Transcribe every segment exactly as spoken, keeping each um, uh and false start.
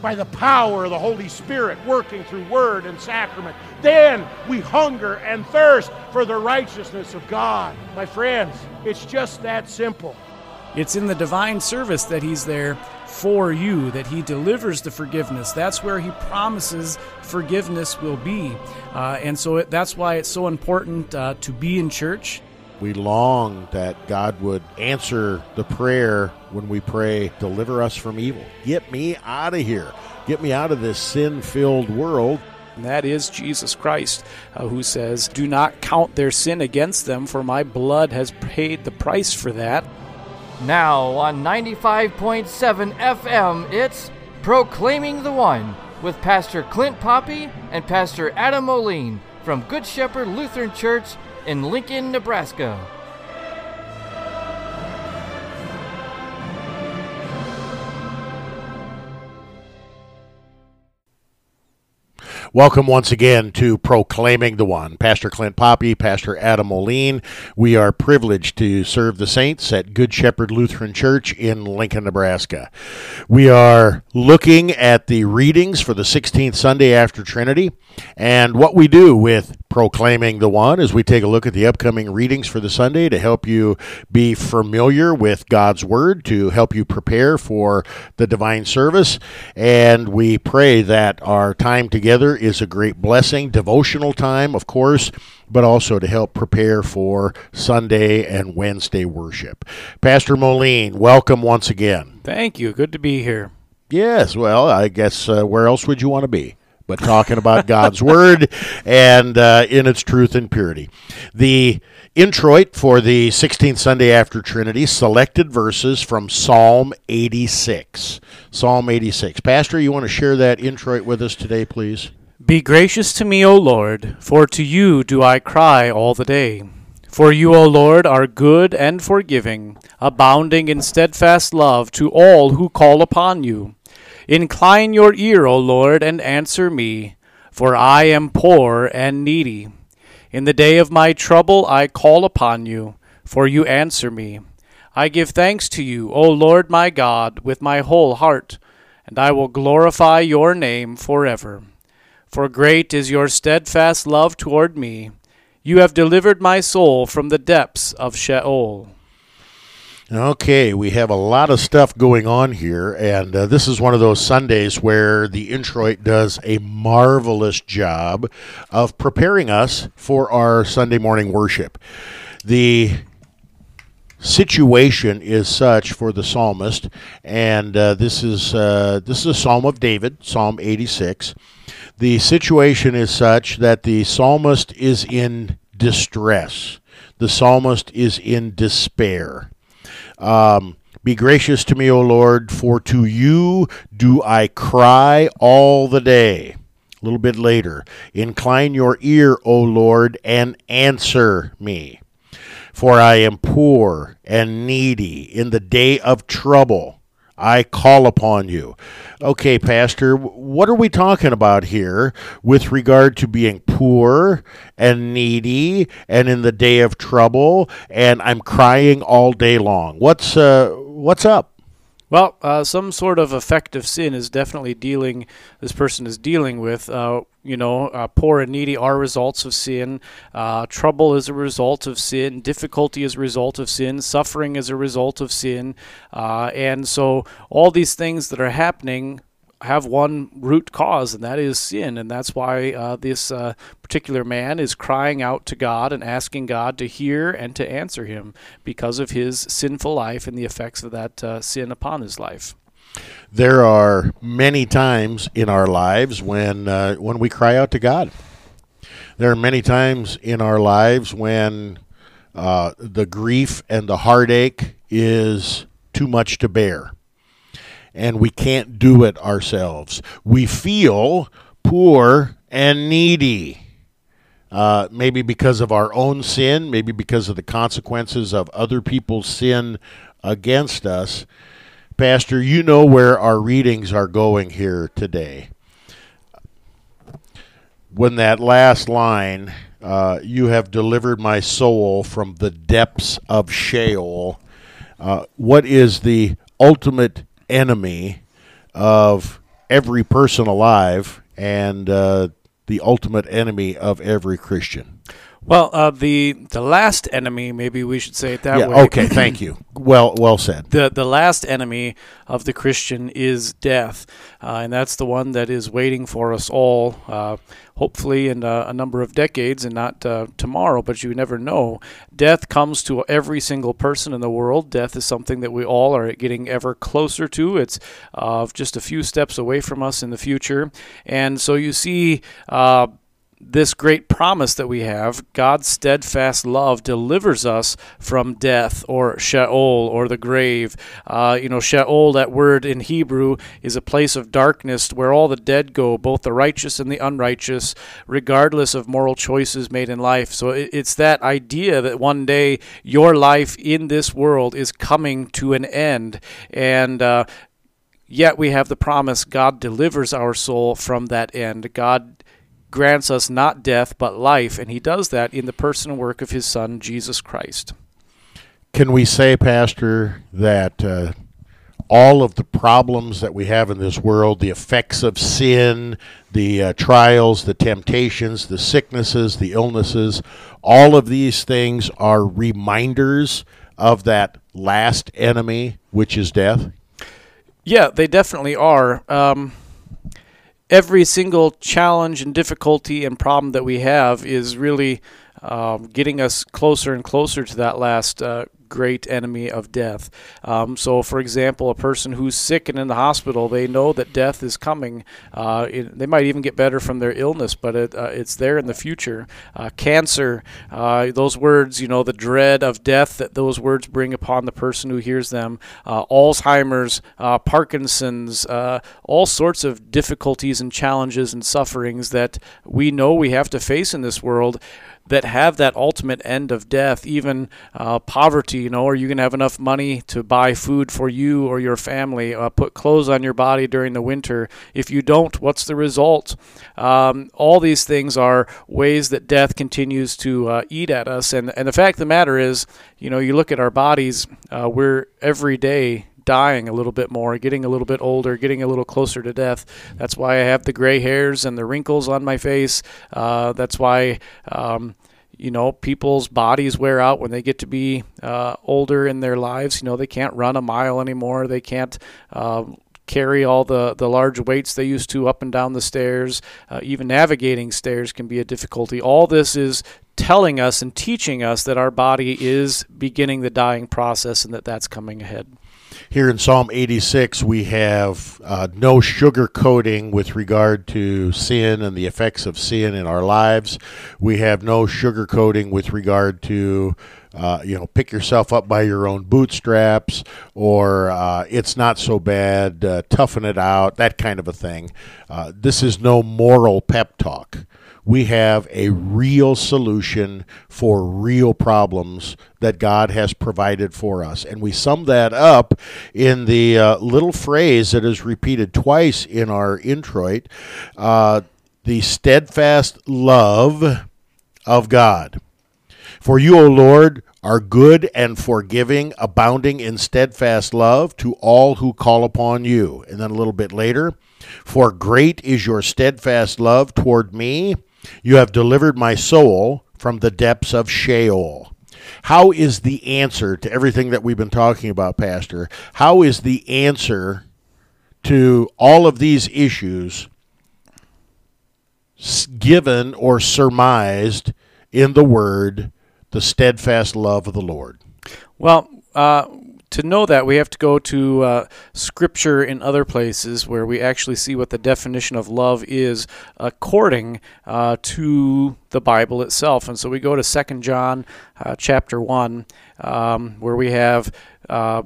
by the power of the Holy Spirit working through word and sacrament. Then we hunger and thirst for the righteousness of God. My friends, it's just that simple. It's in the divine service that he's there for you, that he delivers the forgiveness. That's where he promises forgiveness will be. Uh, and so it, that's why it's so important uh, to be in church. We long that God would answer the prayer when we pray, deliver us from evil. Get me out of here. Get me out of this sin-filled world. And that is Jesus Christ, uh, who says, do not count their sin against them, for my blood has paid the price for that. Now on ninety-five point seven F M, it's Proclaiming the One with Pastor Clint Poppy and Pastor Adam Moline from Good Shepherd Lutheran Church in Lincoln, Nebraska. Welcome once again to Proclaiming the One. Pastor Clint Poppy, Pastor Adam Moline. We are privileged to serve the saints at Good Shepherd Lutheran Church in Lincoln, Nebraska. We are looking at the readings for the sixteenth Sunday after Trinity. And what we do with Proclaiming the One is we take a look at the upcoming readings for the Sunday to help you be familiar with God's Word, to help you prepare for the divine service. And we pray that our time together is a great blessing, devotional time, of course, but also to help prepare for Sunday and Wednesday worship. Pastor Moline, welcome once again. Thank you. Good to be here. Yes, well, I guess uh, where else would you want to be but talking about God's Word and uh, in its truth and purity. The introit for the sixteenth Sunday after Trinity, selected verses from Psalm eighty-six. Psalm eighty-six. Pastor, you want to share that introit with us today, please? Be gracious to me, O Lord, for to you do I cry all the day. For you, O Lord, are good and forgiving, abounding in steadfast love to all who call upon you. Incline your ear, O Lord, and answer me, for I am poor and needy. In the day of my trouble I call upon you, for you answer me. I give thanks to you, O Lord my God, with my whole heart, and I will glorify your name forever. For great is your steadfast love toward me. You have delivered my soul from the depths of Sheol. Okay, we have a lot of stuff going on here, and uh, this is one of those Sundays where the introit does a marvelous job of preparing us for our Sunday morning worship. The situation is such for the psalmist, and uh, this is uh, this is a Psalm of David, Psalm eighty-six. The situation is such that the psalmist is in distress. The psalmist is in despair. Um, be gracious to me, O Lord, for to you do I cry all the day. A little bit later, incline your ear, O Lord, and answer me. For I am poor and needy. In the day of trouble, I call upon you. Okay, Pastor, what are we talking about here with regard to being poor and needy and in the day of trouble and I'm crying all day long? What's uh, what's up? Well, uh, some sort of affective sin is definitely dealing, this person is dealing with, uh, you know, uh, poor and needy are results of sin, uh, trouble is a result of sin, difficulty is a result of sin, suffering is a result of sin, uh, and so all these things that are happening have one root cause, and that is sin, and that's why uh, this uh, particular man is crying out to God and asking God to hear and to answer him because of his sinful life and the effects of that uh, sin upon his life. There are many times in our lives when uh, when we cry out to God. There are many times in our lives when uh, the grief and the heartache is too much to bear. And we can't do it ourselves. We feel poor and needy, uh, maybe because of our own sin, maybe because of the consequences of other people's sin against us. Pastor, you know where our readings are going here today. When that last line, uh, you have delivered my soul from the depths of Sheol, uh, what is the ultimate enemy of every person alive and uh, the ultimate enemy of every Christian. Well, uh, the the last enemy, maybe we should say it that yeah, way. Okay, thank you. Well, well said. The the last enemy of the Christian is death, uh, and that's the one that is waiting for us all, uh, hopefully in uh, a number of decades and not uh, tomorrow, but you never know. Death comes to every single person in the world. Death is something that we all are getting ever closer to. It's uh, just a few steps away from us in the future, and so you see uh this great promise that we have, God's steadfast love delivers us from death or Sheol or the grave. Uh, you know, Sheol, that word in Hebrew, is a place of darkness where all the dead go, both the righteous and the unrighteous, regardless of moral choices made in life. So it's that idea that one day your life in this world is coming to an end. And uh, yet we have the promise God delivers our soul from that end. God grants us not death but life, and he does that in the person and work of his son Jesus Christ. Can we say, Pastor, that uh, all of the problems that we have in this world, the effects of sin, the uh, trials, the temptations, the sicknesses, the illnesses, all of these things are reminders of that last enemy, which is death? Yeah, they definitely are. Um Every single challenge and difficulty and problem that we have is really um, getting us closer and closer to that last uh, great enemy of death. Um, so, for example, a person who's sick and in the hospital, they know that death is coming. Uh, it, they might even get better from their illness, but it, uh, it's there in the future. Uh, cancer, uh, those words, you know, the dread of death that those words bring upon the person who hears them. Uh, Alzheimer's, uh, Parkinson's, uh, all sorts of difficulties and challenges and sufferings that we know we have to face in this world that have that ultimate end of death, even uh, poverty. You know, are you going to have enough money to buy food for you or your family, uh, put clothes on your body during the winter? If you don't, what's the result? Um, all these things are ways that death continues to uh, eat at us. And, and the fact of the matter is, you know, you look at our bodies, uh, we're every day dying a little bit more, getting a little bit older, getting a little closer to death. That's why I have the gray hairs and the wrinkles on my face. Uh, that's why, um, you know, people's bodies wear out when they get to be uh, older in their lives. You know, they can't run a mile anymore. They can't uh, carry all the, the large weights they used to up and down the stairs. Uh, even navigating stairs can be a difficulty. All this is telling us and teaching us that our body is beginning the dying process and that that's coming ahead. Here in Psalm eighty-six, we have uh, no sugarcoating with regard to sin and the effects of sin in our lives. We have no sugarcoating with regard to, uh, you know, pick yourself up by your own bootstraps, or uh, it's not so bad, uh, toughen it out, that kind of a thing. Uh, this is no moral pep talk. We have a real solution for real problems that God has provided for us. And we sum that up in the uh, little phrase that is repeated twice in our introit, uh, the steadfast love of God. For you, O Lord, are good and forgiving, abounding in steadfast love to all who call upon you. And then a little bit later, for great is your steadfast love toward me. You have delivered my soul from the depths of Sheol. How is the answer to everything that we've been talking about, Pastor? How is the answer to all of these issues given or surmised in the word, the steadfast love of the Lord? Well, uh... to know that, we have to go to uh, Scripture in other places where we actually see what the definition of love is according uh, to the Bible itself. And so we go to Second John uh, chapter one, um, where we have, uh,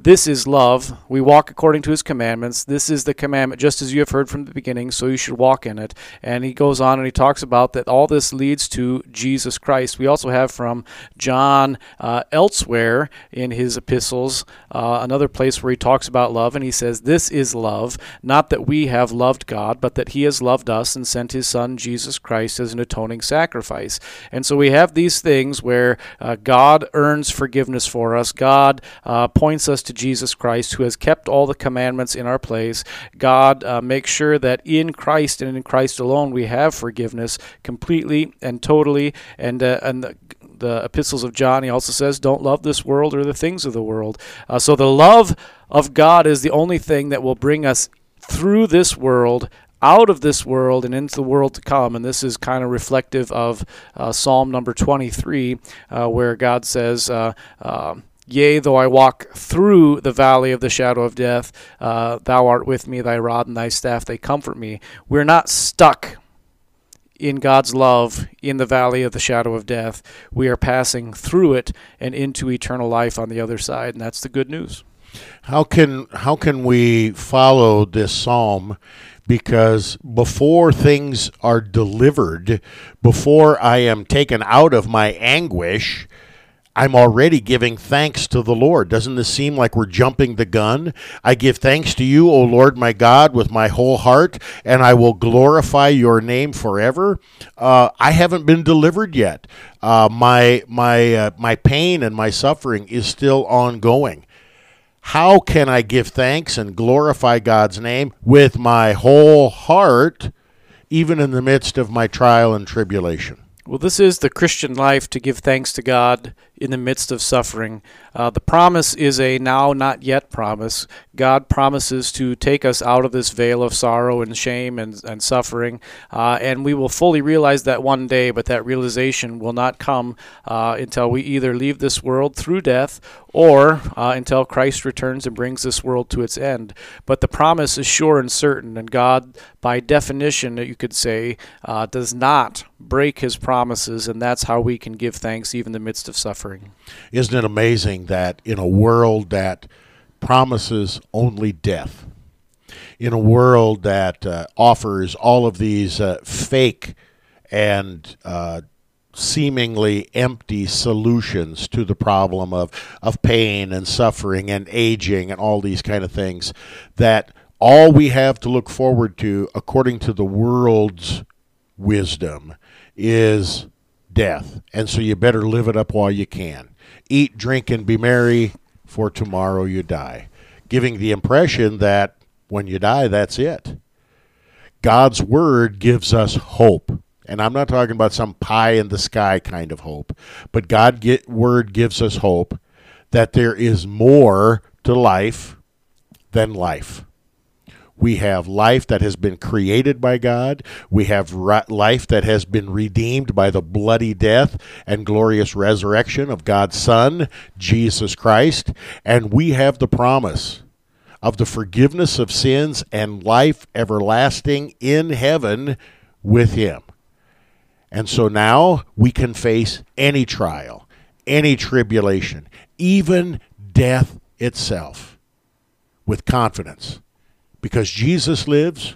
this is love. We walk according to his commandments. This is the commandment, just as you have heard from the beginning, so you should walk in it. And he goes on and he talks about that all this leads to Jesus Christ. We also have from John uh, elsewhere in his epistles, uh, another place where he talks about love, and he says, this is love, not that we have loved God, but that he has loved us and sent his son Jesus Christ as an atoning sacrifice. And so we have these things where uh, God earns forgiveness for us. God uh, points us to to Jesus Christ, who has kept all the commandments in our place. God, uh, make sure that in Christ and in Christ alone we have forgiveness completely and totally. And uh, and the, the epistles of John, he also says, don't love this world or the things of the world. Uh, so the love of God is the only thing that will bring us through this world, out of this world, and into the world to come. And this is kind of reflective of uh, Psalm number twenty-three, uh, where God says, uh, uh, yea, though I walk through the valley of the shadow of death, uh, thou art with me, thy rod and thy staff, they comfort me. We're not stuck in God's love in the valley of the shadow of death. We are passing through it and into eternal life on the other side, and that's the good news. How can how can we follow this psalm? Because before things are delivered, before I am taken out of my anguish, I'm already giving thanks to the Lord. Doesn't this seem like we're jumping the gun? I give thanks to you, O Lord my God, with my whole heart, and I will glorify your name forever. Uh, I haven't been delivered yet. Uh, my my uh, my pain and my suffering is still ongoing. How can I give thanks and glorify God's name with my whole heart, even in the midst of my trial and tribulation? Well, this is the Christian life, to give thanks to God in the midst of suffering. Uh, the promise is a now, not yet promise. God promises to take us out of this veil of sorrow and shame and, and suffering, uh, and we will fully realize that one day, but that realization will not come uh, until we either leave this world through death or uh, until Christ returns and brings this world to its end. But the promise is sure and certain, and God, by definition, you could say, uh, does not break his promises, and that's how we can give thanks even in the midst of suffering. Isn't it amazing that in a world that promises only death, in a world that uh, offers all of these uh, fake and uh, seemingly empty solutions to the problem of, of pain and suffering and aging and all these kind of things, that all we have to look forward to, according to the world's wisdom, is death. And so you better live it up while you can. Eat, drink, and be merry, for tomorrow you die. Giving the impression that when you die, that's it. God's word gives us hope. And I'm not talking about some pie in the sky kind of hope, but God's word gives us hope that there is more to life than life. We have life that has been created by God. We have life that has been redeemed by the bloody death and glorious resurrection of God's Son, Jesus Christ. And we have the promise of the forgiveness of sins and life everlasting in heaven with him. And so now we can face any trial, any tribulation, even death itself, with confidence. Because Jesus lives,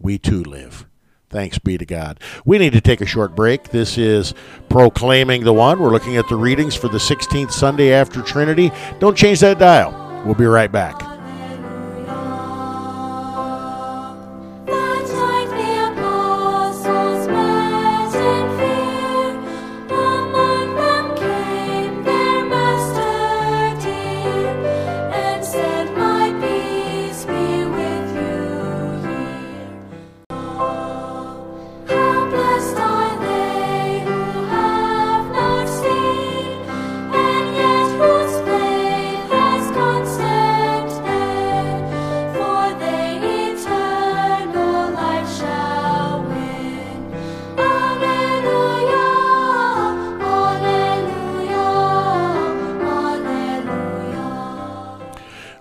we too live. Thanks be to God. We need to take a short break. This is Proclaiming the One. We're looking at the readings for the sixteenth Sunday after Trinity. Don't change that dial. We'll be right back.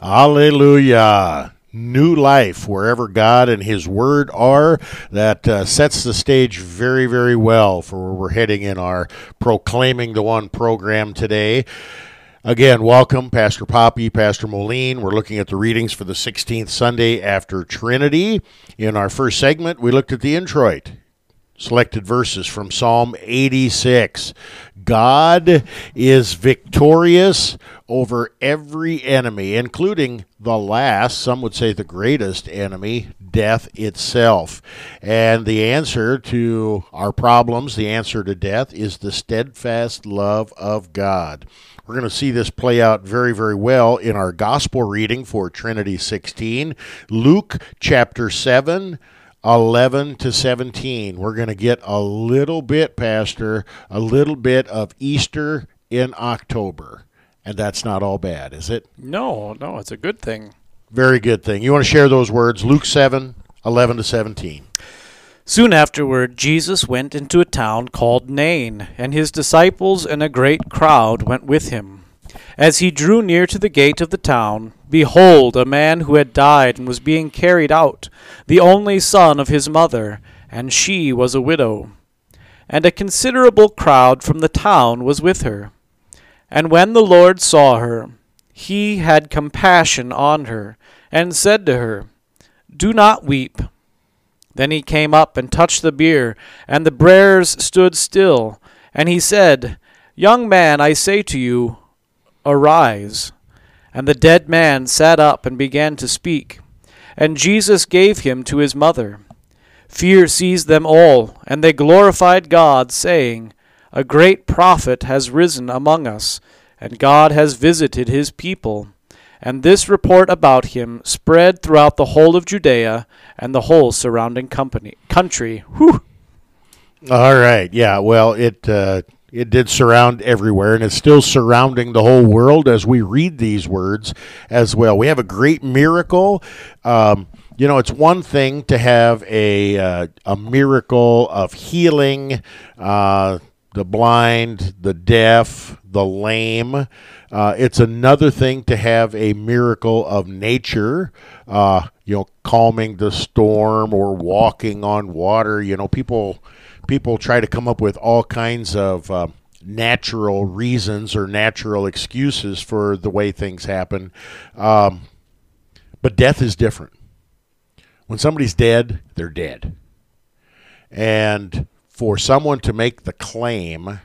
Hallelujah. New life wherever God and his word are. That uh, sets the stage very, very well for where we're heading in our Proclaiming the One program today. Again, welcome, Pastor Poppy, Pastor Moline. We're looking at the readings for the sixteenth Sunday after Trinity. In our first segment, we looked at the introit. Selected verses from Psalm eighty-six. God is victorious over every enemy, including the last, some would say the greatest enemy, death itself. And the answer to our problems, the answer to death, is the steadfast love of God. We're going to see this play out very, very well in our gospel reading for Trinity sixteen, Luke chapter seven, eleven to seventeen. We're going to get a little bit, Pastor, a little bit of Easter in October. And that's not all bad, is it? No, no, it's a good thing. Very good thing. You want to share those words, Luke seven, eleven to seventeen. Soon afterward, Jesus went into a town called Nain, and his disciples and a great crowd went with him. As he drew near to the gate of the town, behold, a man who had died and was being carried out, the only son of his mother, and she was a widow. And a considerable crowd from the town was with her. And when the Lord saw her, he had compassion on her, and said to her, "Do not weep." Then he came up and touched the bier, and the bearers stood still. And he said, "Young man, I say to you, arise." And the dead man sat up and began to speak. And Jesus gave him to his mother. Fear seized them all, and they glorified God, saying, "A great prophet has risen among us, and God has visited his people." And this report about him spread throughout the whole of Judea and the whole surrounding company, country. Whew. All right. Yeah, well, it uh, it did surround everywhere, and it's still surrounding the whole world as we read these words as well. We have a great miracle. Um, you know, it's one thing to have a, uh, a miracle of healing, uh the blind, the deaf, the lame. Uh, it's another thing to have a miracle of nature, uh, you know, calming the storm or walking on water. You know, people people try to come up with all kinds of uh, natural reasons or natural excuses for the way things happen. Um, but death is different. When somebody's dead, they're dead. And for someone to make the claim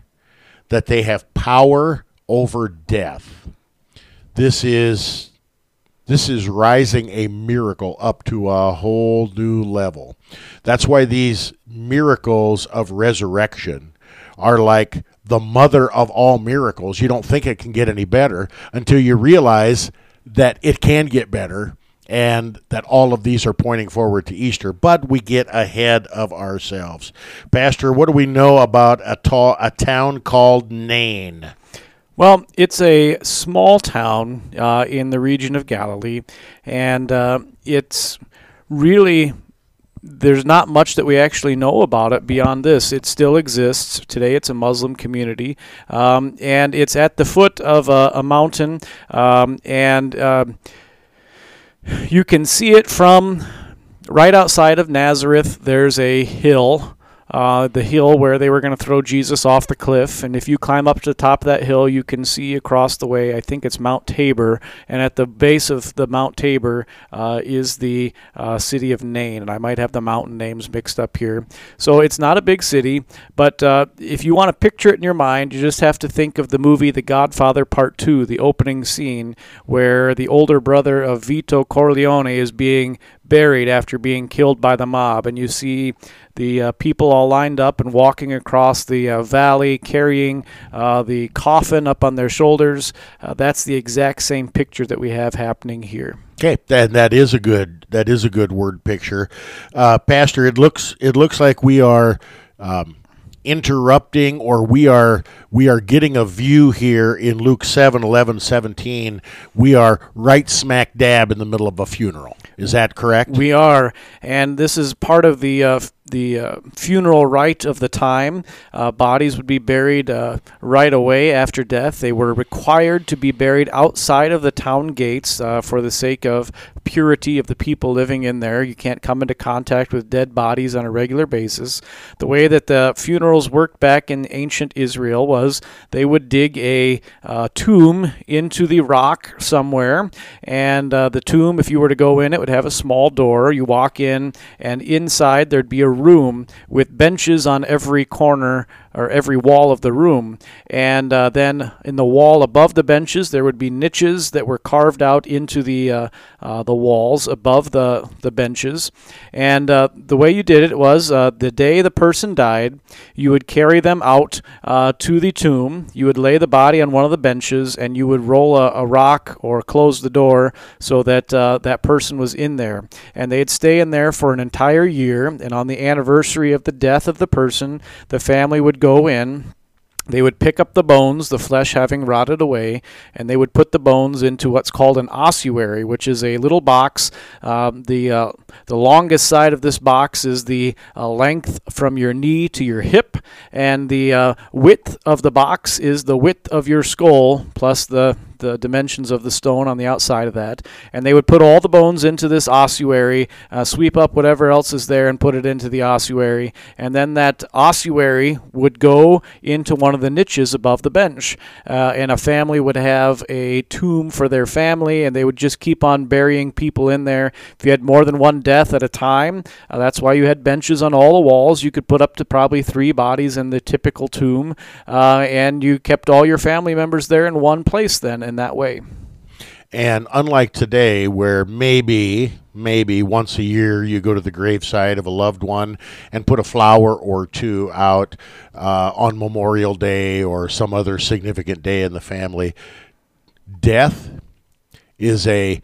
that they have power over death, this is this is rising a miracle up to a whole new level. That's why these miracles of resurrection are like the mother of all miracles. You don't think it can get any better until you realize that it can get better, and that all of these are pointing forward to Easter, but we get ahead of ourselves. Pastor, what do we know about a, ta- a town called Nain? Well, it's a small town uh, in the region of Galilee, and uh, it's really, there's not much that we actually know about it beyond this. It still exists. Today it's a Muslim community, um, and it's at the foot of a, a mountain, um, and uh, you can see it from right outside of Nazareth. There's a hill, uh, the hill where they were going to throw Jesus off the cliff. And if you climb up to the top of that hill, you can see across the way, I think it's Mount Tabor. And at the base of the Mount Tabor uh, is the uh, city of Nain. And I might have the mountain names mixed up here. So it's not a big city. But uh, if you want to picture it in your mind, you just have to think of the movie The Godfather Part Two, the opening scene where the older brother of Vito Corleone is being buried after being killed by the mob, and you see the uh, people all lined up and walking across the uh, valley carrying uh, the coffin up on their shoulders. Uh, that's the exact same picture that we have happening here. Okay, and that is a good that is a good word picture, uh, Pastor. It looks it looks like we are um, interrupting, or we are we are getting a view here in Luke seven, eleven, seventeen. We are right smack dab in the middle of a funeral. Is that correct? We are, and this is part of the uh, the uh, funeral rite of the time. Uh, bodies would be buried uh, right away after death. They were required to be buried outside of the town gates uh, for the sake of purity of the people living in there. You can't come into contact with dead bodies on a regular basis. The way that the funerals worked back in ancient Israel was they would dig a uh, tomb into the rock somewhere, and uh, the tomb, if you were to go in, it would have a small door. You walk in, and inside there'd be a room with benches on every corner or every wall of the room. And uh, then in the wall above the benches, there would be niches that were carved out into the uh, uh, the walls above the, the benches. And uh, the way you did it was uh, the day the person died, you would carry them out uh, to the tomb. You would lay the body on one of the benches, and you would roll a, a rock or close the door so that uh, that person was in there. And they'd stay in there for an entire year. And on the anniversary of the death of the person, the family would go in, they would pick up the bones, the flesh having rotted away, and they would put the bones into what's called an ossuary, which is a little box. Uh, the uh, the longest side of this box is the uh, length from your knee to your hip, and the uh, width of the box is the width of your skull plus the the dimensions of the stone on the outside of that. And they would put all the bones into this ossuary, uh, sweep up whatever else is there and put it into the ossuary, and then that ossuary would go into one of the niches above the bench, uh, and a family would have a tomb for their family, and they would just keep on burying people in there. If you had more than one death at a time, uh, that's why you had benches on all the walls. You could put up to probably three bodies in the typical tomb, uh, and you kept all your family members there in one place then, and in that way. And unlike today, where maybe maybe once a year you go to the graveside of a loved one and put a flower or two out uh, on Memorial Day or some other significant day in the family, death is a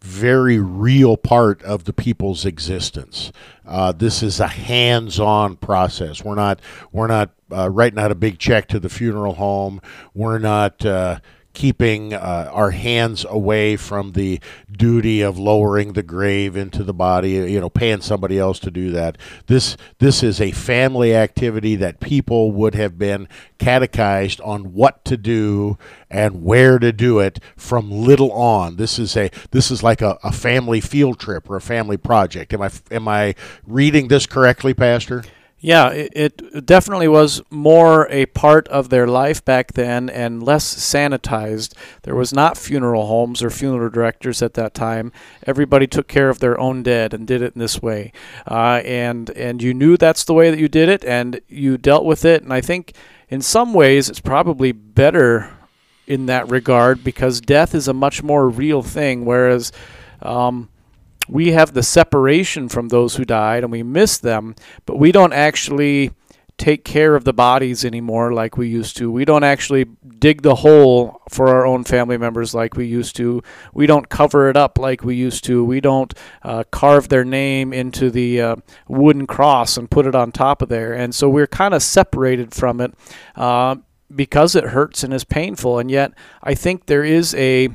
very real part of the people's existence. Uh, this is a hands-on process. We're not we're not uh, writing out a big check to the funeral home. We're not. Uh, keeping uh, our hands away from the duty of lowering the grave into the body, you know, paying somebody else to do that. This this is a family activity that people would have been catechized on what to do and where to do it from little on. This is a this is like a, a family field trip or a family project. Am I am I reading this correctly, Pastor? Yeah, it, it definitely was more a part of their life back then and less sanitized. There was not funeral homes or funeral directors at that time. Everybody took care of their own dead and did it in this way. Uh, and, and you knew that's the way that you did it, and you dealt with it. And I think in some ways it's probably better in that regard because death is a much more real thing, whereas... Um, we have the separation from those who died, and we miss them, but we don't actually take care of the bodies anymore like we used to. We don't actually dig the hole for our own family members like we used to. We don't cover it up like we used to. We don't uh, carve their name into the uh, wooden cross and put it on top of there. And so we're kind of separated from it uh, because it hurts and is painful. And yet I think there is a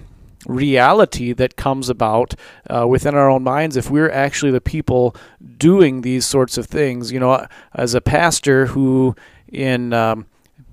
reality that comes about uh, within our own minds if we're actually the people doing these sorts of things. You know, as a pastor who in, um,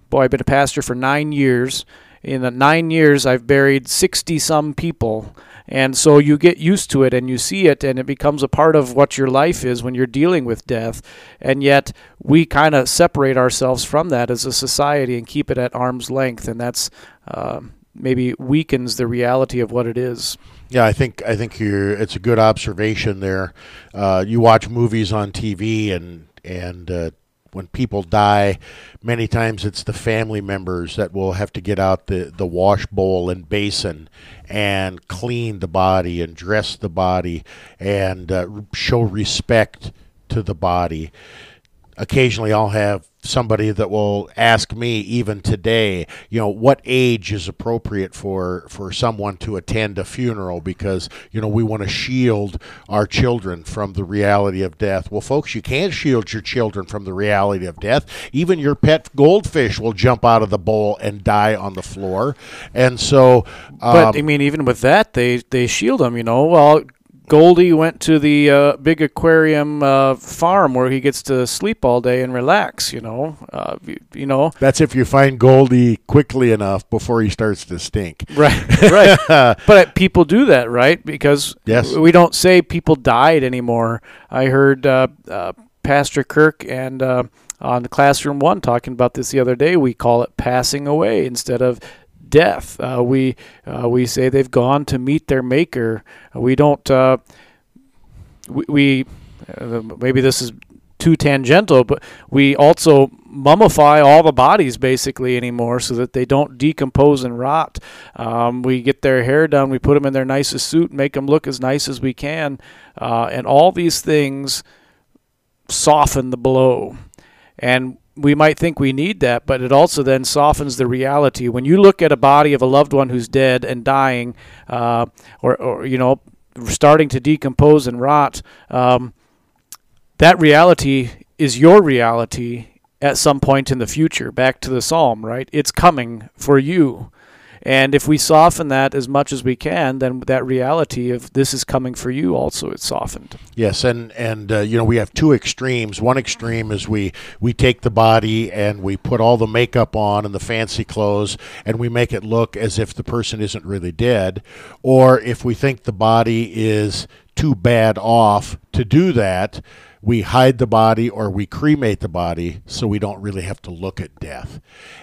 boy, I've been a pastor for nine years. In the nine years, I've buried sixty-some people. And so you get used to it and you see it, and it becomes a part of what your life is when you're dealing with death. And yet we kind of separate ourselves from that as a society and keep it at arm's length. And that's... Uh, maybe weakens the reality of what it is. Yeah, I think I think you're, it's a good observation there. Uh, you watch movies on T V, and and uh, when people die, many times it's the family members that will have to get out the, the wash bowl and basin and clean the body and dress the body and uh, show respect to the body. Occasionally I'll have somebody that will ask me even today, you know, what age is appropriate for, for someone to attend a funeral because, you know, we want to shield our children from the reality of death. Well, folks, you can't shield your children from the reality of death. Even your pet goldfish will jump out of the bowl and die on the floor. And so... Um, but, I mean, even with that, they, they shield them, you know, well... Goldie went to the uh, big aquarium uh, farm where he gets to sleep all day and relax, you know. Uh, you, you know. That's if you find Goldie quickly enough before he starts to stink. Right, right. But people do that, right? Because yes. We don't say people died anymore. I heard uh, uh, Pastor Kirk and uh, on the Classroom One talking about this the other day. We call it passing away instead of death. Uh, we uh, we say they've gone to meet their maker. We don't. Uh, we, we uh, maybe this is too tangential, but we also mummify all the bodies basically anymore so that they don't decompose and rot. Um, we get their hair done, we put them in their nicest suit, make them look as nice as we can, uh, and all these things soften the blow. And we might think we need that, but it also then softens the reality. When you look at a body of a loved one who's dead and dying, uh, or, or, you know, starting to decompose and rot, um, that reality is your reality at some point in the future. Back to the psalm, right? It's coming for you. And if we soften that as much as we can, then that reality of this is coming for you also is softened. Yes, and, and uh, you know, we have two extremes. One extreme is we, we take the body and we put all the makeup on and the fancy clothes, and we make it look as if the person isn't really dead. Or if we think the body is too bad off to do that, we hide the body or we cremate the body so we don't really have to look at death.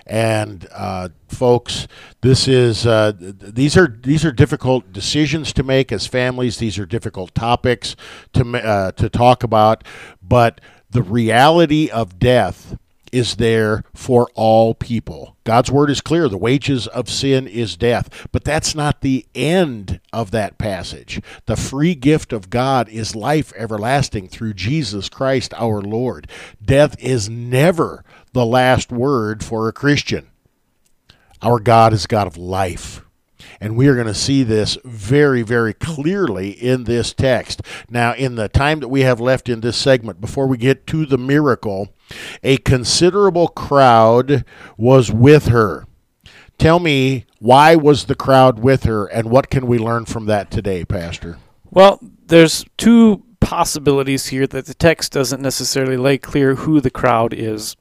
And uh, folks, this is uh, these are these are difficult decisions to make as families. These are difficult topics to uh, to talk about. But the reality of death is there for all people. God's word is clear. The wages of sin is death. But that's not the end of that passage. The free gift of God is life everlasting through Jesus Christ our Lord. Death is never the last word for a Christian. Our God is God of life. And we are going to see this very, very clearly in this text. Now, in the time that we have left in this segment, before we get to the miracle, a considerable crowd was with her. Tell me, why was the crowd with her, and what can we learn from that today, Pastor? Well, there's two possibilities here that the text doesn't necessarily lay clear who the crowd is.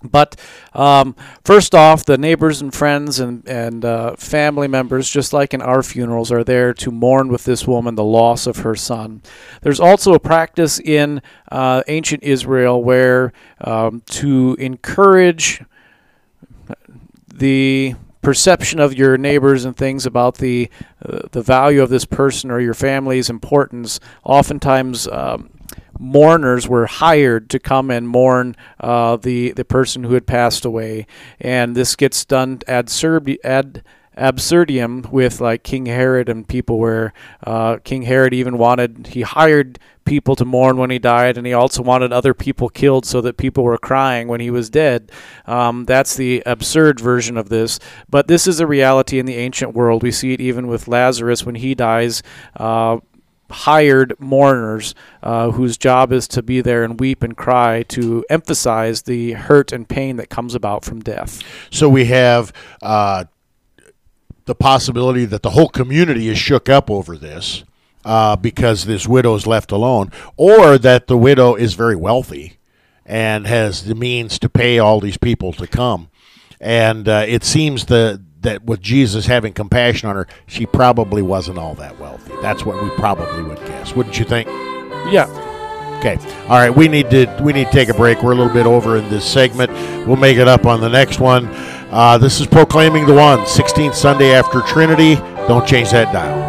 But um, first off, the neighbors and friends and, and uh, family members, just like in our funerals, are there to mourn with this woman the loss of her son. There's also a practice in uh, ancient Israel where um, to encourage the perception of your neighbors and things about the, uh, the value of this person or your family's importance, oftentimes um, mourners were hired to come and mourn uh, the the person who had passed away, and this gets done ad absurdi- ad absurdum with like King Herod and people, where uh, King Herod even wanted he hired people to mourn when he died, and he also wanted other people killed so that people were crying when he was dead. Um, that's the absurd version of this, but this is a reality in the ancient world. We see it even with Lazarus when he dies. Uh, hired mourners uh, whose job is to be there and weep and cry to emphasize the hurt and pain that comes about from death. So we have uh, the possibility that the whole community is shook up over this uh, because this widow is left alone, or that the widow is very wealthy and has the means to pay all these people to come. And uh, it seems the that with Jesus having compassion on her, she probably wasn't all that wealthy. That's what we probably would guess, wouldn't you think? Yeah. Okay. All right, we need to we need to take a break. We're a little bit over in this segment. We'll make it up on the next one. Uh, this is Proclaiming the One, sixteenth Sunday after Trinity. Don't change that dial.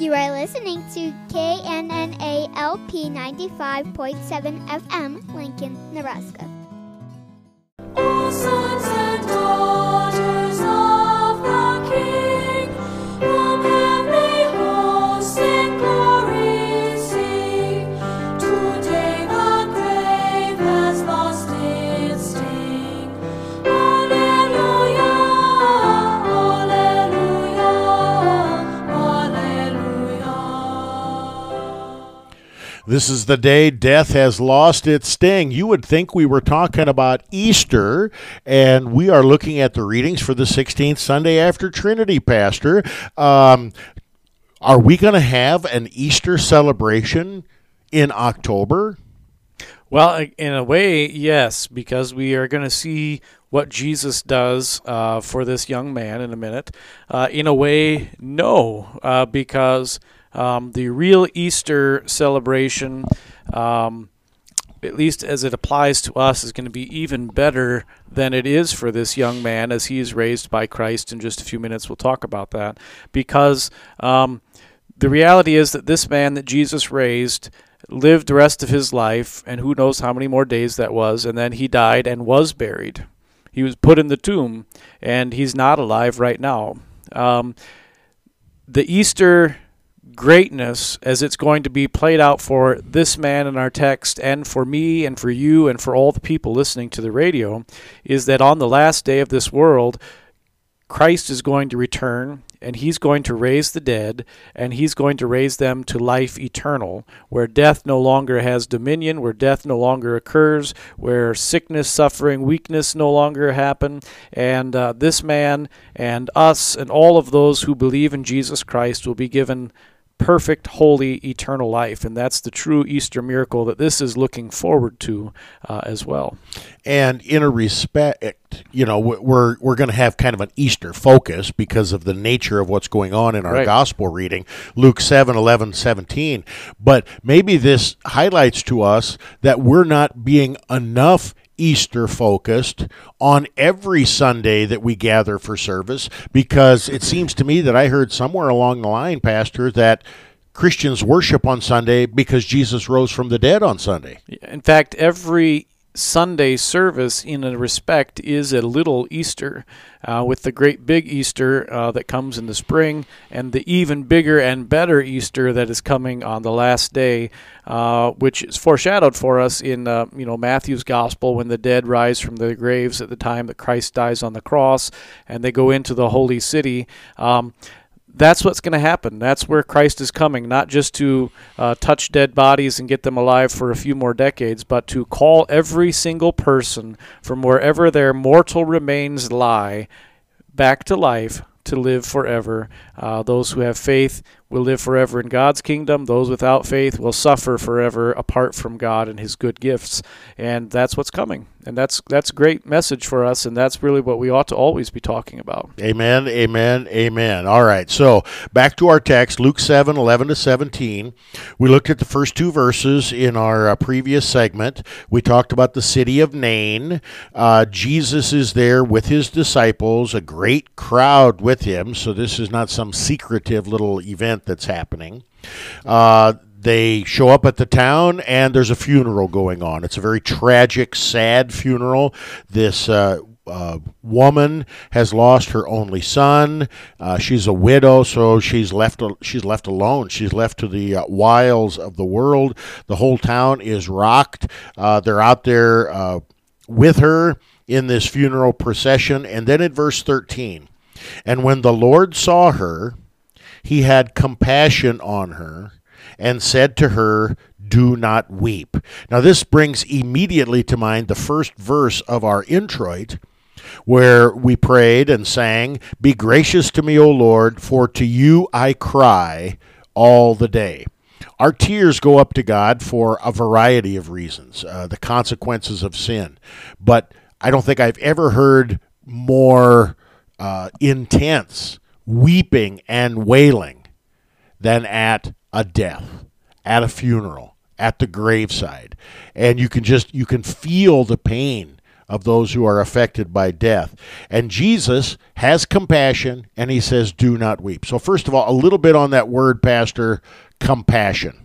You are listening to K N N A L P ninety-five point seven F M, Lincoln, Nebraska. O sons and daughters of the King, from heavenly hosts in glory sing. Today the grave has lost its sting. Alleluia, alleluia, alleluia. This is the day death has lost its sting. You would think we were talking about Easter, and we are looking at the readings for the sixteenth Sunday after Trinity, Pastor. Um, are we going to have an Easter celebration in October? Well, in a way, yes, because we are going to see what Jesus does uh, for this young man in a minute. Uh, in a way, no, uh, because... Um, the real Easter celebration um, at least as it applies to us, is going to be even better than it is for this young man as he is raised by Christ. In just a few minutes, we'll talk about that. Because um, the reality is that this man that Jesus raised lived the rest of his life, and who knows how many more days that was, and then he died and was buried. He was put in the tomb, and he's not alive right now. Um, the Easter greatness, as it's going to be played out for this man in our text, and for me, and for you, and for all the people listening to the radio, is that on the last day of this world, Christ is going to return, and he's going to raise the dead, and he's going to raise them to life eternal, where death no longer has dominion, where death no longer occurs, where sickness, suffering, weakness no longer happen. And uh, this man and us and all of those who believe in Jesus Christ will be given perfect, holy, eternal life. And that's the true Easter miracle that this is looking forward to uh, as well. And in a respect, you know, we're we're going to have kind of an Easter focus because of the nature of what's going on in our right. gospel reading, Luke seven, eleven, seventeen. But maybe this highlights to us that we're not being enough Easter focused on every Sunday that we gather for service, because it seems to me that I heard somewhere along the line, Pastor, that Christians worship on Sunday because Jesus rose from the dead on Sunday. In fact, every Sunday service, in a respect, is a little Easter, uh, with the great big Easter uh, that comes in the spring, and the even bigger and better Easter that is coming on the last day, uh, which is foreshadowed for us in uh, you know Matthew's gospel, when the dead rise from their graves at the time that Christ dies on the cross, and they go into the holy city. Um, That's what's going to happen. That's where Christ is coming, not just to uh, touch dead bodies and get them alive for a few more decades, but to call every single person from wherever their mortal remains lie back to life to live forever. Uh, those who have faith will live forever in God's kingdom. Those without faith will suffer forever apart from God and his good gifts. And that's what's coming. And that's that's a great message for us, and that's really what we ought to always be talking about. Amen, amen, amen. All right, so back to our text, Luke seven, eleven to seventeen. We looked at the first two verses in our uh, previous segment. We talked about the city of Nain. Uh, Jesus is there with his disciples, a great crowd with him, so this is not some secretive little event that's happening. Uh They show up at the town, and there's a funeral going on. It's a very tragic, sad funeral. This uh, uh, woman has lost her only son. Uh, she's a widow, so she's left she's left alone. She's left to the uh, wiles of the world. The whole town is rocked. Uh, they're out there uh, with her in this funeral procession. And then in verse thirteen, and when the Lord saw her, he had compassion on her, and said to her, do not weep. Now this brings immediately to mind the first verse of our introit, where we prayed and sang, be gracious to me, O Lord, for to you I cry all the day. Our tears go up to God for a variety of reasons, uh, the consequences of sin. But I don't think I've ever heard more uh, intense weeping and wailing than at a death, at a funeral, at the graveside. And you can just, you can feel the pain of those who are affected by death. And Jesus has compassion, and he says, do not weep. So first of all, a little bit on that word, Pastor, compassion.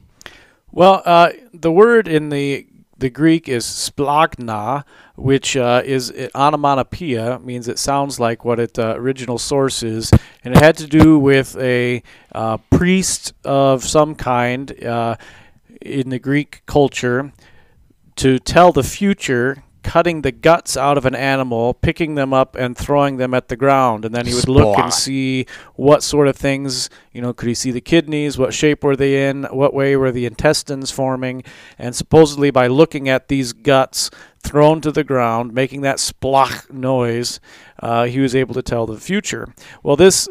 Well, uh, the word in the The Greek is splagna, which uh, is onomatopoeia, means it sounds like what its uh, original source is. And it had to do with a uh, priest of some kind uh, in the Greek culture to tell the future, cutting the guts out of an animal, picking them up and throwing them at the ground. And then he would look and see what sort of things, you know, could he see the kidneys, what shape were they in, what way were the intestines forming. And supposedly by looking at these guts thrown to the ground, making that splach noise, uh, he was able to tell the future. Well, this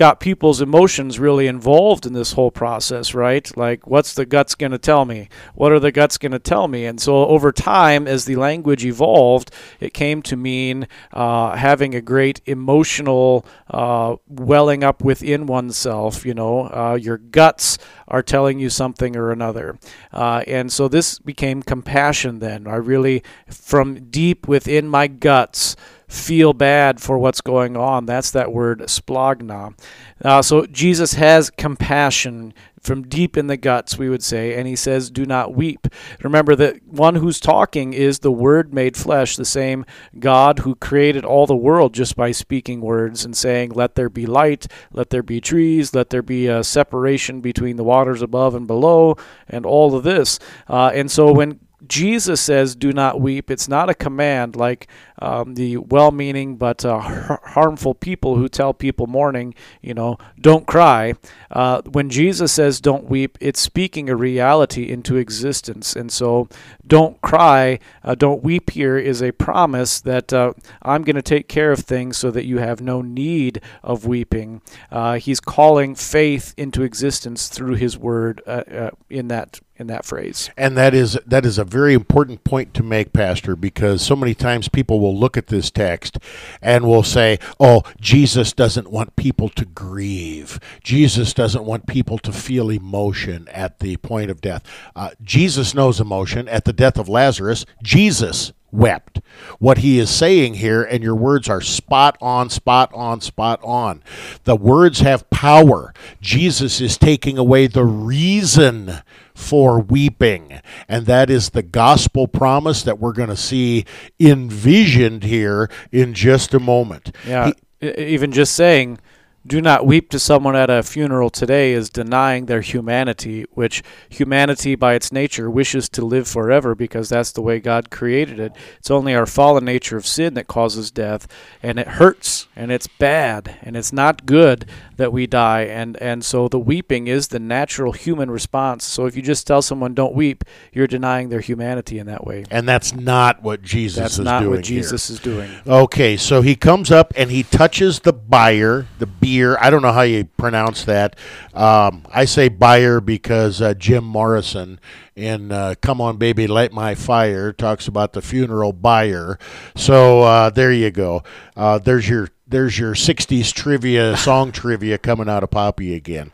got people's emotions really involved in this whole process, right? Like, what's the guts going to tell me? What are the guts going to tell me? And so over time, as the language evolved, it came to mean uh, having a great emotional uh, welling up within oneself. You know, uh, your guts are telling you something or another. Uh, and so this became compassion then. I really, from deep within my guts, feel bad for what's going on. That's that word splagna. Uh, so Jesus has compassion from deep in the guts, we would say, and he says, do not weep. Remember that one who's talking is the Word made flesh, the same God who created all the world just by speaking words and saying, let there be light, let there be trees, let there be a separation between the waters above and below, and all of this. Uh, and so when Jesus says, do not weep, it's not a command like um, the well-meaning but uh, har- harmful people who tell people mourning, you know, don't cry. Uh, when Jesus says, don't weep, it's speaking a reality into existence. And so don't cry, uh, don't weep here is a promise that uh, I'm going to take care of things so that you have no need of weeping. Uh, he's calling faith into existence through his word uh, uh, in that in that phrase. And that is that is a very important point to make, Pastor, because so many times people will look at this text and will say, oh, Jesus doesn't want people to grieve. Jesus doesn't want people to feel emotion at the point of death. Uh, Jesus knows emotion. At the death of Lazarus, Jesus wept. What he is saying here, and your words are spot on, spot on, spot on. The words have power. Jesus is taking away the reason for weeping, and that is the gospel promise that we're going to see envisioned here in just a moment. Yeah, he, even just saying, do not weep to someone at a funeral today is denying their humanity, which humanity by its nature wishes to live forever because that's the way God created it. It's only our fallen nature of sin that causes death, and it hurts, and it's bad, and it's not good that we die. And, and so the weeping is the natural human response. So if you just tell someone don't weep, you're denying their humanity in that way. And that's not what Jesus that's is doing That's not what Jesus here. is doing. Okay, so he comes up and he touches the bier, the bier. I don't know how you pronounce that. Um, I say buyer because uh, Jim Morrison in uh, Come On Baby, Light My Fire talks about the funeral buyer. So uh, there you go. Uh, there's your there's your sixties trivia, song trivia coming out of Poppy again.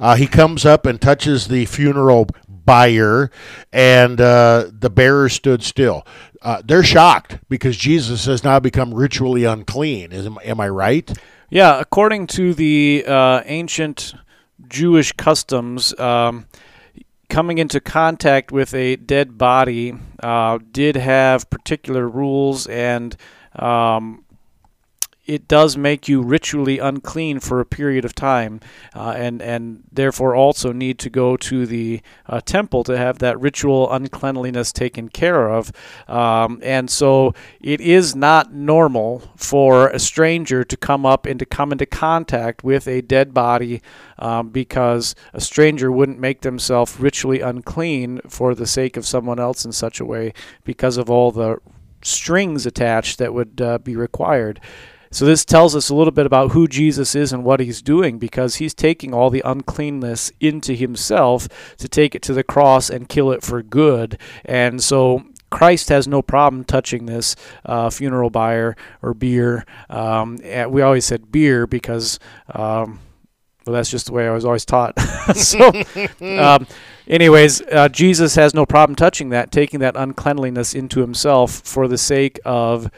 Uh, he comes up and touches the funeral buyer, and uh, the bearer stood still. Uh, they're shocked because Jesus has now become ritually unclean. Is, am, am I right? Yeah, according to the uh, ancient Jewish customs, um, coming into contact with a dead body uh, did have particular rules, and um, it does make you ritually unclean for a period of time, uh, and, and therefore also need to go to the uh, temple to have that ritual uncleanliness taken care of. Um, and so it is not normal for a stranger to come up and to come into contact with a dead body, um, because a stranger wouldn't make themselves ritually unclean for the sake of someone else in such a way because of all the strings attached that would uh, be required. So this tells us a little bit about who Jesus is and what he's doing, because he's taking all the uncleanness into himself to take it to the cross and kill it for good. And so Christ has no problem touching this uh, funeral buyer or bier. Um, we always said bier because um, well, that's just the way I was always taught. so um, anyways, uh, Jesus has no problem touching that, taking that uncleanliness into himself for the sake of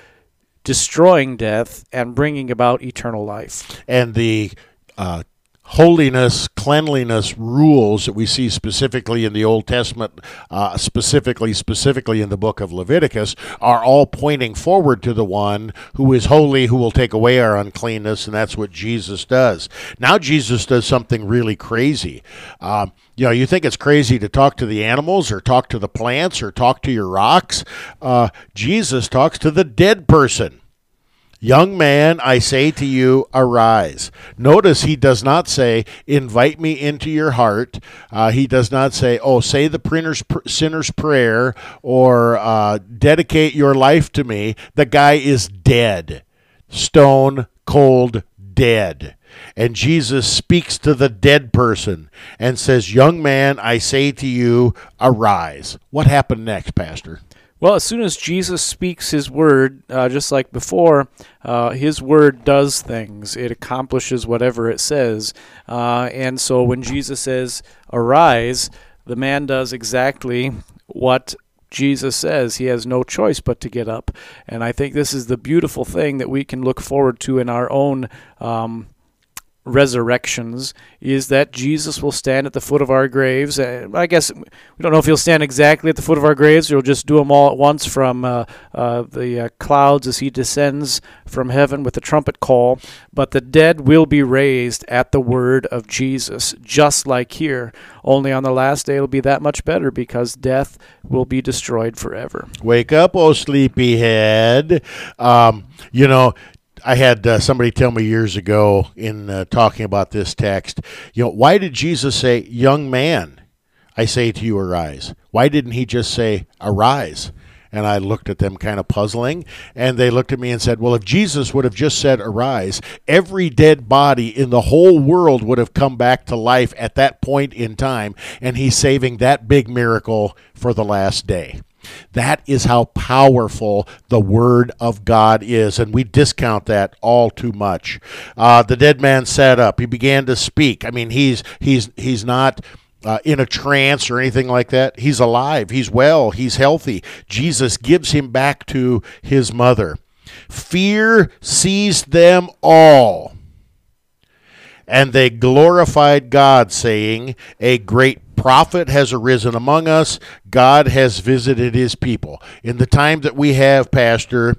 destroying death and bringing about eternal life. And the uh, holiness, cleanliness rules that we see specifically in the Old Testament, uh, specifically, specifically in the book of Leviticus, are all pointing forward to the one who is holy, who will take away our uncleanness, and that's what Jesus does. Now Jesus does something really crazy. Um, you know, you think it's crazy to talk to the animals or talk to the plants or talk to your rocks. Uh, Jesus talks to the dead person. Young man, I say to you, arise. Notice he does not say, invite me into your heart. Uh, he does not say, oh, say the printer's, sinner's prayer or uh, dedicate your life to me. The guy is dead, stone cold dead. And Jesus speaks to the dead person and says, young man, I say to you, arise. What happened next, Pastor? Well, as soon as Jesus speaks his word, uh, just like before, uh, his word does things. It accomplishes whatever it says. Uh, and so when Jesus says, arise, the man does exactly what Jesus says. He has no choice but to get up. And I think this is the beautiful thing that we can look forward to in our own um resurrections, is that Jesus will stand at the foot of our graves. I guess we don't know if he'll stand exactly at the foot of our graves, or he'll just do them all at once from uh, uh, the uh, clouds as he descends from heaven with the trumpet call. But the dead will be raised at the word of Jesus, just like here. Only on the last day it'll be that much better, because death will be destroyed forever. Wake up, oh sleepyhead. Um, you know, I had uh, somebody tell me years ago in uh, talking about this text, you know, why did Jesus say, young man, I say to you, arise? Why didn't he just say, arise? And I looked at them kind of puzzling, and they looked at me and said, well, if Jesus would have just said, arise, every dead body in the whole world would have come back to life at that point in time, and he's saving that big miracle for the last day. That is how powerful the Word of God is, and we discount that all too much. Uh, the dead man sat up. He began to speak. I mean, he's he's he's not uh, in a trance or anything like that. He's alive. He's well. He's healthy. Jesus gives him back to his mother. Fear seized them all, and they glorified God, saying, a great prophet has arisen among us. God has visited his people. In the time that we have, Pastor,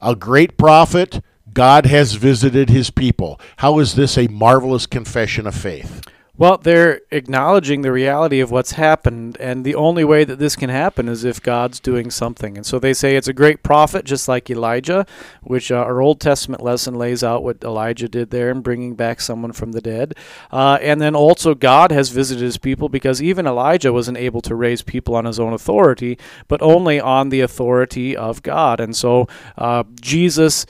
a great prophet, God has visited his people. How is this a marvelous confession of faith? Well, they're acknowledging the reality of what's happened, and the only way that this can happen is if God's doing something. And so they say it's a great prophet, just like Elijah, which uh, our Old Testament lesson lays out what Elijah did there in bringing back someone from the dead. Uh, and then also God has visited his people, because even Elijah wasn't able to raise people on his own authority, but only on the authority of God. And so uh, Jesus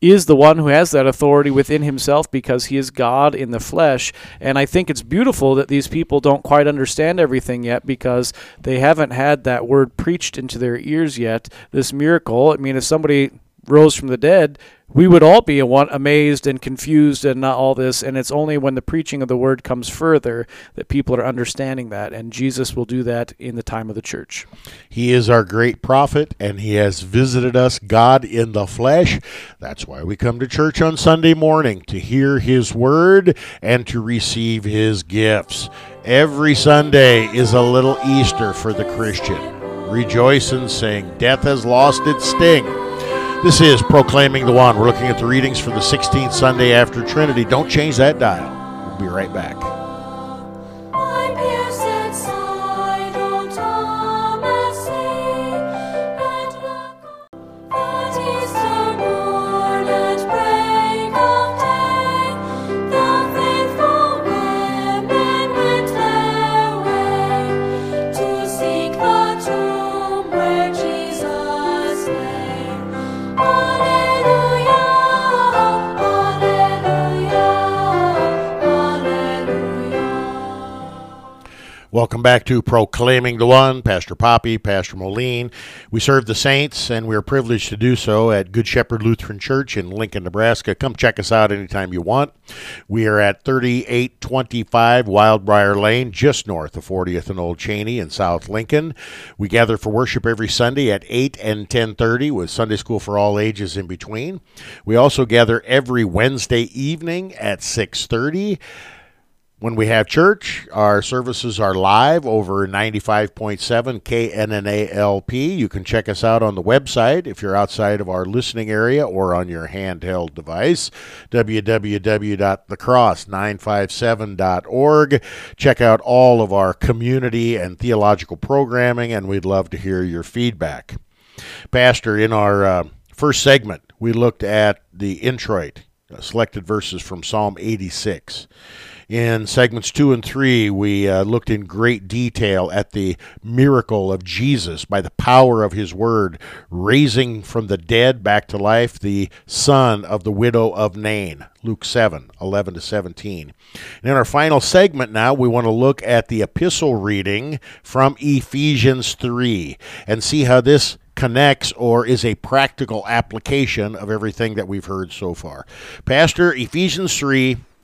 is the one who has that authority within himself, because he is God in the flesh. And I think it's beautiful that these people don't quite understand everything yet, because they haven't had that word preached into their ears yet, this miracle. I mean, if somebody rose from the dead, we would all be amazed and confused and not all this. And it's only when the preaching of the word comes further that people are understanding that. And Jesus will do that in the time of the church. He is our great prophet, and he has visited us, God in the flesh. That's why we come to church on Sunday morning, to hear his word and to receive his gifts. Every Sunday is a little Easter for the Christian. Rejoice and sing. Death has lost its sting. This is Proclaiming the One. We're looking at the readings for the sixteenth Sunday after Trinity. Don't change that dial. We'll be right back. Welcome back to Proclaiming the One. Pastor Poppy, Pastor Moline. We serve the saints, and we are privileged to do so at Good Shepherd Lutheran Church in Lincoln, Nebraska. Come check us out anytime you want. We are at thirty-eight twenty-five Wildbriar Lane, just north of fortieth and Old Cheney in South Lincoln. We gather for worship every Sunday at eight and ten thirty, with Sunday school for all ages in between. We also gather every Wednesday evening at six thirty. When we have church, our services are live over ninety-five point seven K N N A L P. You can check us out on the website if you're outside of our listening area or on your handheld device, w w w dot the cross nine five seven dot org. Check out all of our community and theological programming, and we'd love to hear your feedback. Pastor, in our uh, first segment, we looked at the introit, uh, selected verses from Psalm eighty-six. In segments two and three, we uh, looked in great detail at the miracle of Jesus by the power of his word, raising from the dead back to life the son of the widow of Nain, Luke seven, eleven to seventeen. And in our final segment now, we want to look at the epistle reading from Ephesians three and see how this connects or is a practical application of everything that we've heard so far. Pastor, Ephesians three,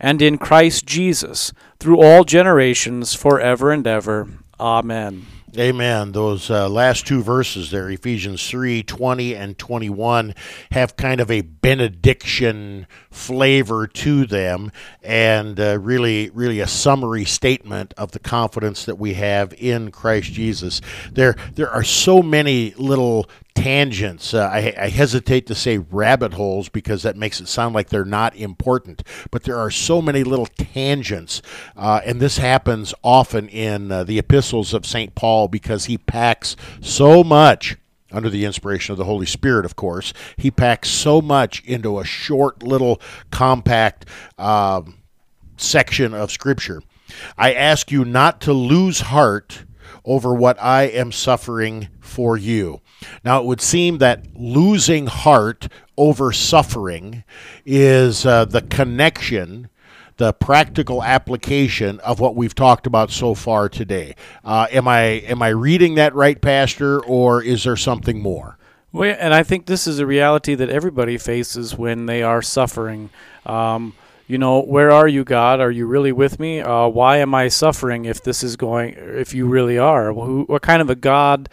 and in Christ Jesus through all generations forever and ever. Amen. Amen. Those uh, last two verses there, Ephesians three, twenty and twenty-one, have kind of a benediction flavor to them, and uh, really, really a summary statement of the confidence that we have in Christ Jesus. There, there are so many little tangents. Uh, I, I hesitate to say rabbit holes because that makes it sound like they're not important, but there are so many little tangents, uh, and this happens often in uh, the epistles of Saint Paul because he packs so much, under the inspiration of the Holy Spirit, of course, he packs so much into a short little compact uh, section of Scripture. I ask you not to lose heart over what I am suffering for you. Now, it would seem that losing heart over suffering is uh, the connection, the practical application of what we've talked about so far today. Uh, am I am I reading that right, Pastor, or is there something more? Well, and I think this is a reality that everybody faces when they are suffering. Um, You know, where are you, God? Are you really with me? Uh, why am I suffering if this is going, if you really are? Who, what kind of a God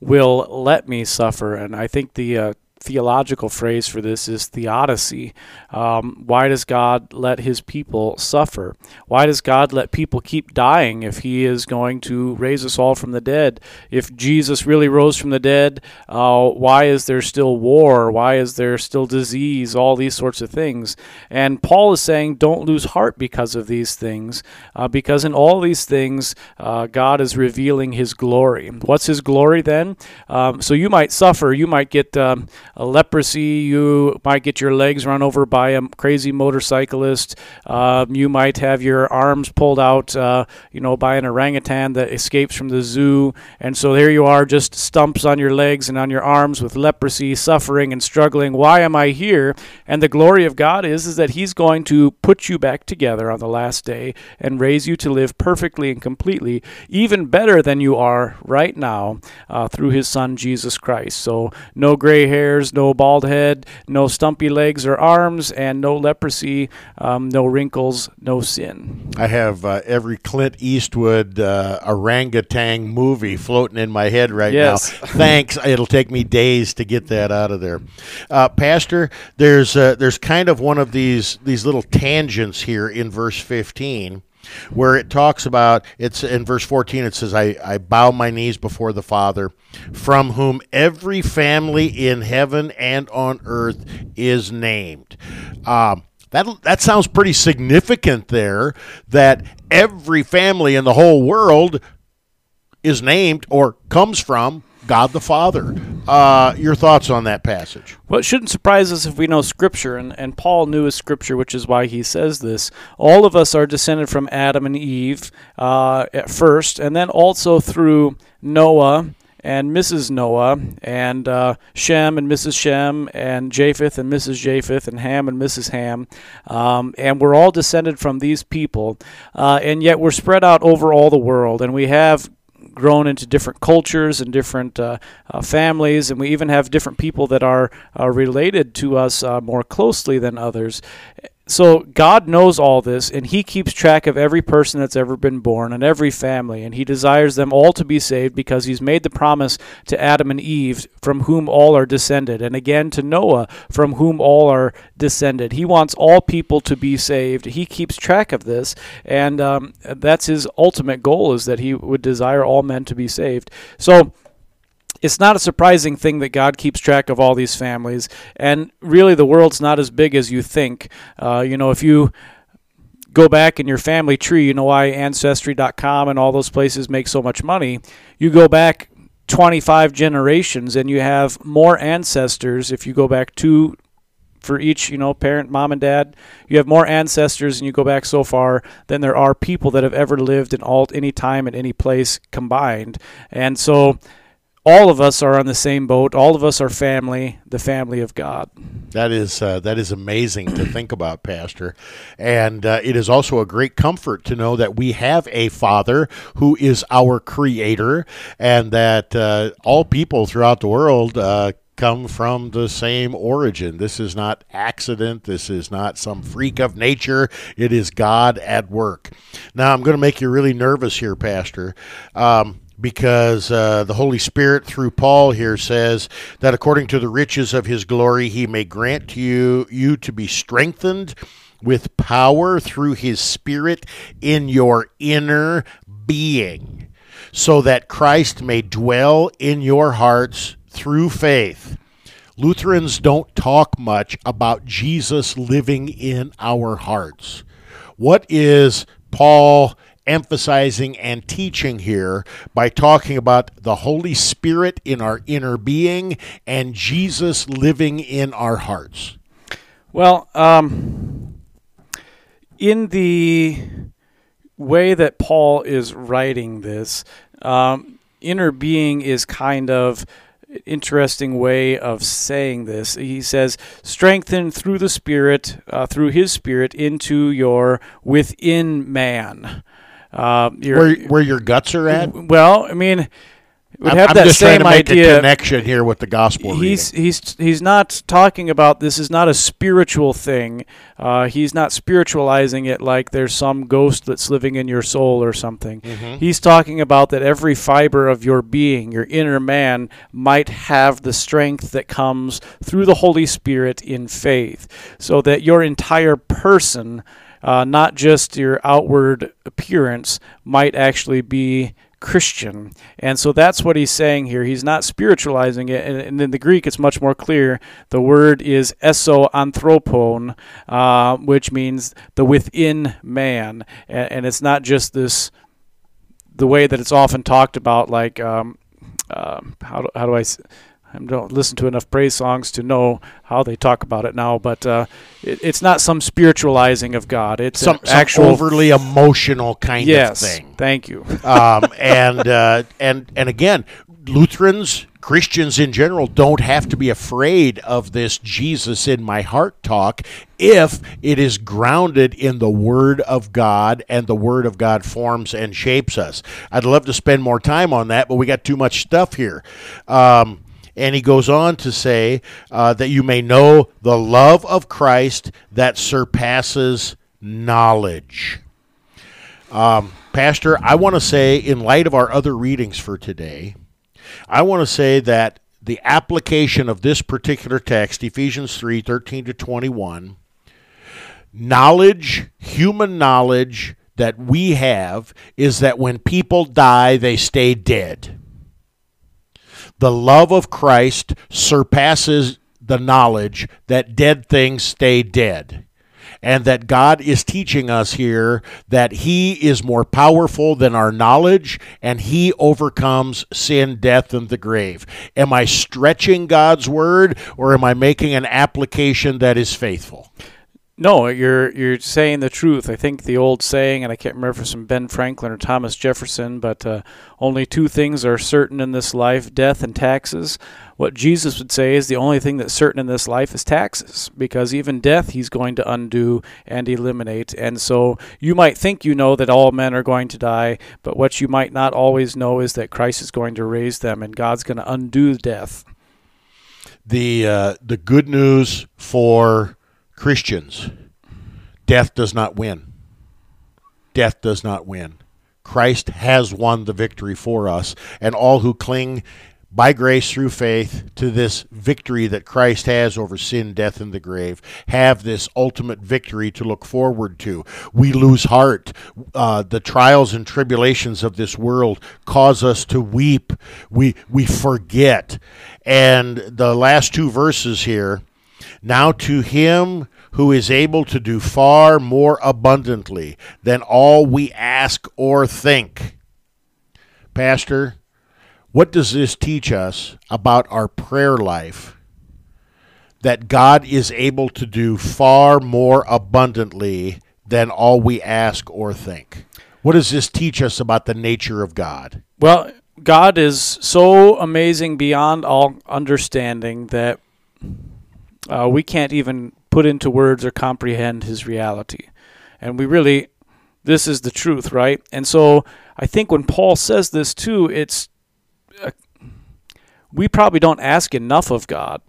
will let me suffer? And I think the uh, theological phrase for this is theodicy. Um, why does God let his people suffer? Why does God let people keep dying if he is going to raise us all from the dead? If Jesus really rose from the dead, uh, why is there still war? Why is there still disease? All these sorts of things. And Paul is saying, don't lose heart because of these things, uh, because in all these things, uh, God is revealing his glory. What's his glory then? Um, so you might suffer, you might get um, a leprosy, you might get your legs run over by a crazy motorcyclist, um, you might have your arms pulled out uh, you know, by an orangutan that escapes from the zoo, and so there you are, just stumps on your legs and on your arms with leprosy, suffering and struggling. Why am I here? And the glory of God is, is that he's going to put you back together on the last day and raise you to live perfectly and completely, even better than you are right now, uh, through his son Jesus Christ. So no gray hair, no bald head, no stumpy legs or arms, and no leprosy, um, no wrinkles, no sin. I have uh, every Clint Eastwood uh, orangutan movie floating in my head right yes. now. Thanks. It'll take me days to get that out of there. Uh, Pastor, there's uh, there's kind of one of these these little tangents here in verse fifteen, where it talks about, it's in verse fourteen, it says, I, I bow my knees before the Father, from whom every family in heaven and on earth is named. Um, that, that sounds pretty significant there, that every family in the whole world is named or comes from God the Father. Uh, your thoughts on that passage? Well, it shouldn't surprise us if we know Scripture, and, and Paul knew his Scripture, which is why he says this. All of us are descended from Adam and Eve uh, at first, and then also through Noah and Missus Noah, and uh, Shem and Missus Shem, and Japheth and Missus Japheth, and Ham and Missus Ham. Um, and we're all descended from these people, uh, and yet we're spread out over all the world, and we have grown into different cultures and different uh, uh, families, and we even have different people that are uh, related to us uh, more closely than others. So God knows all this, and he keeps track of every person that's ever been born and every family, and he desires them all to be saved because he's made the promise to Adam and Eve, from whom all are descended, and again to Noah, from whom all are descended. He wants all people to be saved. He keeps track of this, and um, that's his ultimate goal, is that he would desire all men to be saved. So it's not a surprising thing that God keeps track of all these families, and really the world's not as big as you think. Uh, you know, if you go back in your family tree, you know why Ancestry dot com and all those places make so much money. You go back twenty-five generations, and you have more ancestors if you go back two for each, you know, parent, mom and dad. You have more ancestors, and you go back so far, than there are people that have ever lived in all any time and any place combined. And so all of us are on the same boat. All of us are family, the family of God. That is uh, that is amazing to think about, Pastor. And uh, it is also a great comfort to know that we have a Father who is our Creator, and that uh, all people throughout the world uh, come from the same origin. This is not accident. This is not some freak of nature. It is God at work. Now, I'm going to make you really nervous here, Pastor. Um Because uh, the Holy Spirit, through Paul here, says that according to the riches of his glory, he may grant to you, you to be strengthened with power through his Spirit in your inner being, so that Christ may dwell in your hearts through faith. Lutherans don't talk much about Jesus living in our hearts. What is Paul emphasizing and teaching here by talking about the Holy Spirit in our inner being and Jesus living in our hearts? Well, um, in the way that Paul is writing this, um, inner being is kind of an interesting way of saying this. He says, strengthen through the Spirit, uh, through his Spirit, into your within man. Uh, your, where where your guts are at? Well, I mean, we have I'm that just same trying to make idea. A connection here with the gospel. He's reading. he's he's not talking about this is not a spiritual thing. Uh, he's not spiritualizing it like there's some ghost that's living in your soul or something. Mm-hmm. He's talking about that every fiber of your being, your inner man, might have the strength that comes through the Holy Spirit in faith, so that your entire person, Uh, not just your outward appearance, might actually be Christian. And so that's what he's saying here. He's not spiritualizing it. And, and in the Greek, it's much more clear. The word is esoanthropon, uh, which means the within man. And, and it's not just this, the way that it's often talked about, like, um, uh, how, do, how do I... I don't listen to enough praise songs to know how they talk about it now, but uh, it, it's not some spiritualizing of God. It's some, an some actual overly emotional kind yes, of thing. Yes, thank you. um, and uh, and and again, Lutherans, Christians in general, don't have to be afraid of this Jesus in my heart talk if it is grounded in the Word of God, and the Word of God forms and shapes us. I'd love to spend more time on that, but we got too much stuff here. Um, And he goes on to say uh, that you may know the love of Christ that surpasses knowledge. Um, Pastor, I want to say, in light of our other readings for today, I want to say that the application of this particular text, Ephesians three, thirteen to twenty-one, knowledge, human knowledge that we have is that when people die, they stay dead. The love of Christ surpasses the knowledge that dead things stay dead, and that God is teaching us here that he is more powerful than our knowledge, and he overcomes sin, death, and the grave. Am I stretching God's word, or am I making an application that is faithful? No, you're you're saying the truth. I think the old saying, and I can't remember if it's from Ben Franklin or Thomas Jefferson, but uh, only two things are certain in this life, death and taxes. What Jesus would say is the only thing that's certain in this life is taxes, because even death he's going to undo and eliminate. And so you might think you know that all men are going to die, but what you might not always know is that Christ is going to raise them, and God's going to undo death. The uh, the good news for Christians, death does not win. Death does not win. Christ has won the victory for us, and all who cling by grace through faith to this victory that Christ has over sin, death, and the grave have this ultimate victory to look forward to. We lose heart. Uh, the trials and tribulations of this world cause us to weep. We, we forget. And the last two verses here, now to him who is able to do far more abundantly than all we ask or think. Pastor, what does this teach us about our prayer life? That God is able to do far more abundantly than all we ask or think. What does this teach us about the nature of God? Well, God is so amazing beyond all understanding that Uh, we can't even put into words or comprehend his reality. And we really, this is the truth, right? And so I think when Paul says this too, it's, uh, we probably don't ask enough of God.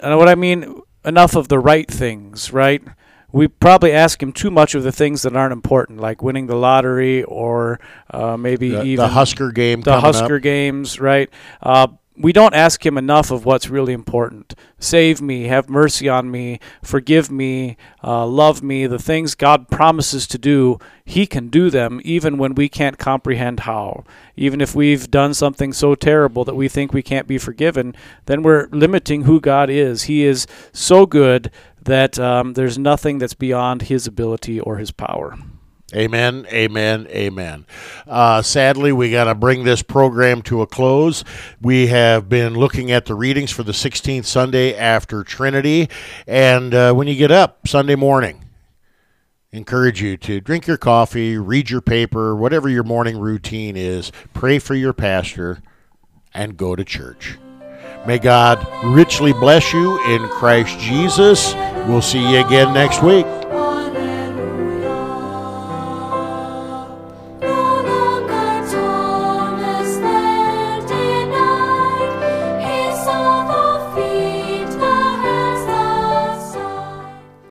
And what I mean, enough of the right things, right? We probably ask him too much of the things that aren't important, like winning the lottery or uh, maybe the, even the Husker game, the Husker up. games, right? Uh, We don't ask him enough of what's really important. Save me, have mercy on me, forgive me, uh, love me. The things God promises to do, he can do them even when we can't comprehend how. Even if we've done something so terrible that we think we can't be forgiven, then we're limiting who God is. He is so good that um, there's nothing that's beyond his ability or his power. Amen, amen, amen. Uh, sadly, we got to bring this program to a close. We have been looking at the readings for the sixteenth Sunday after Trinity. And uh, when you get up Sunday morning, encourage you to drink your coffee, read your paper, whatever your morning routine is, pray for your pastor, and go to church. May God richly bless you in Christ Jesus. We'll see you again next week.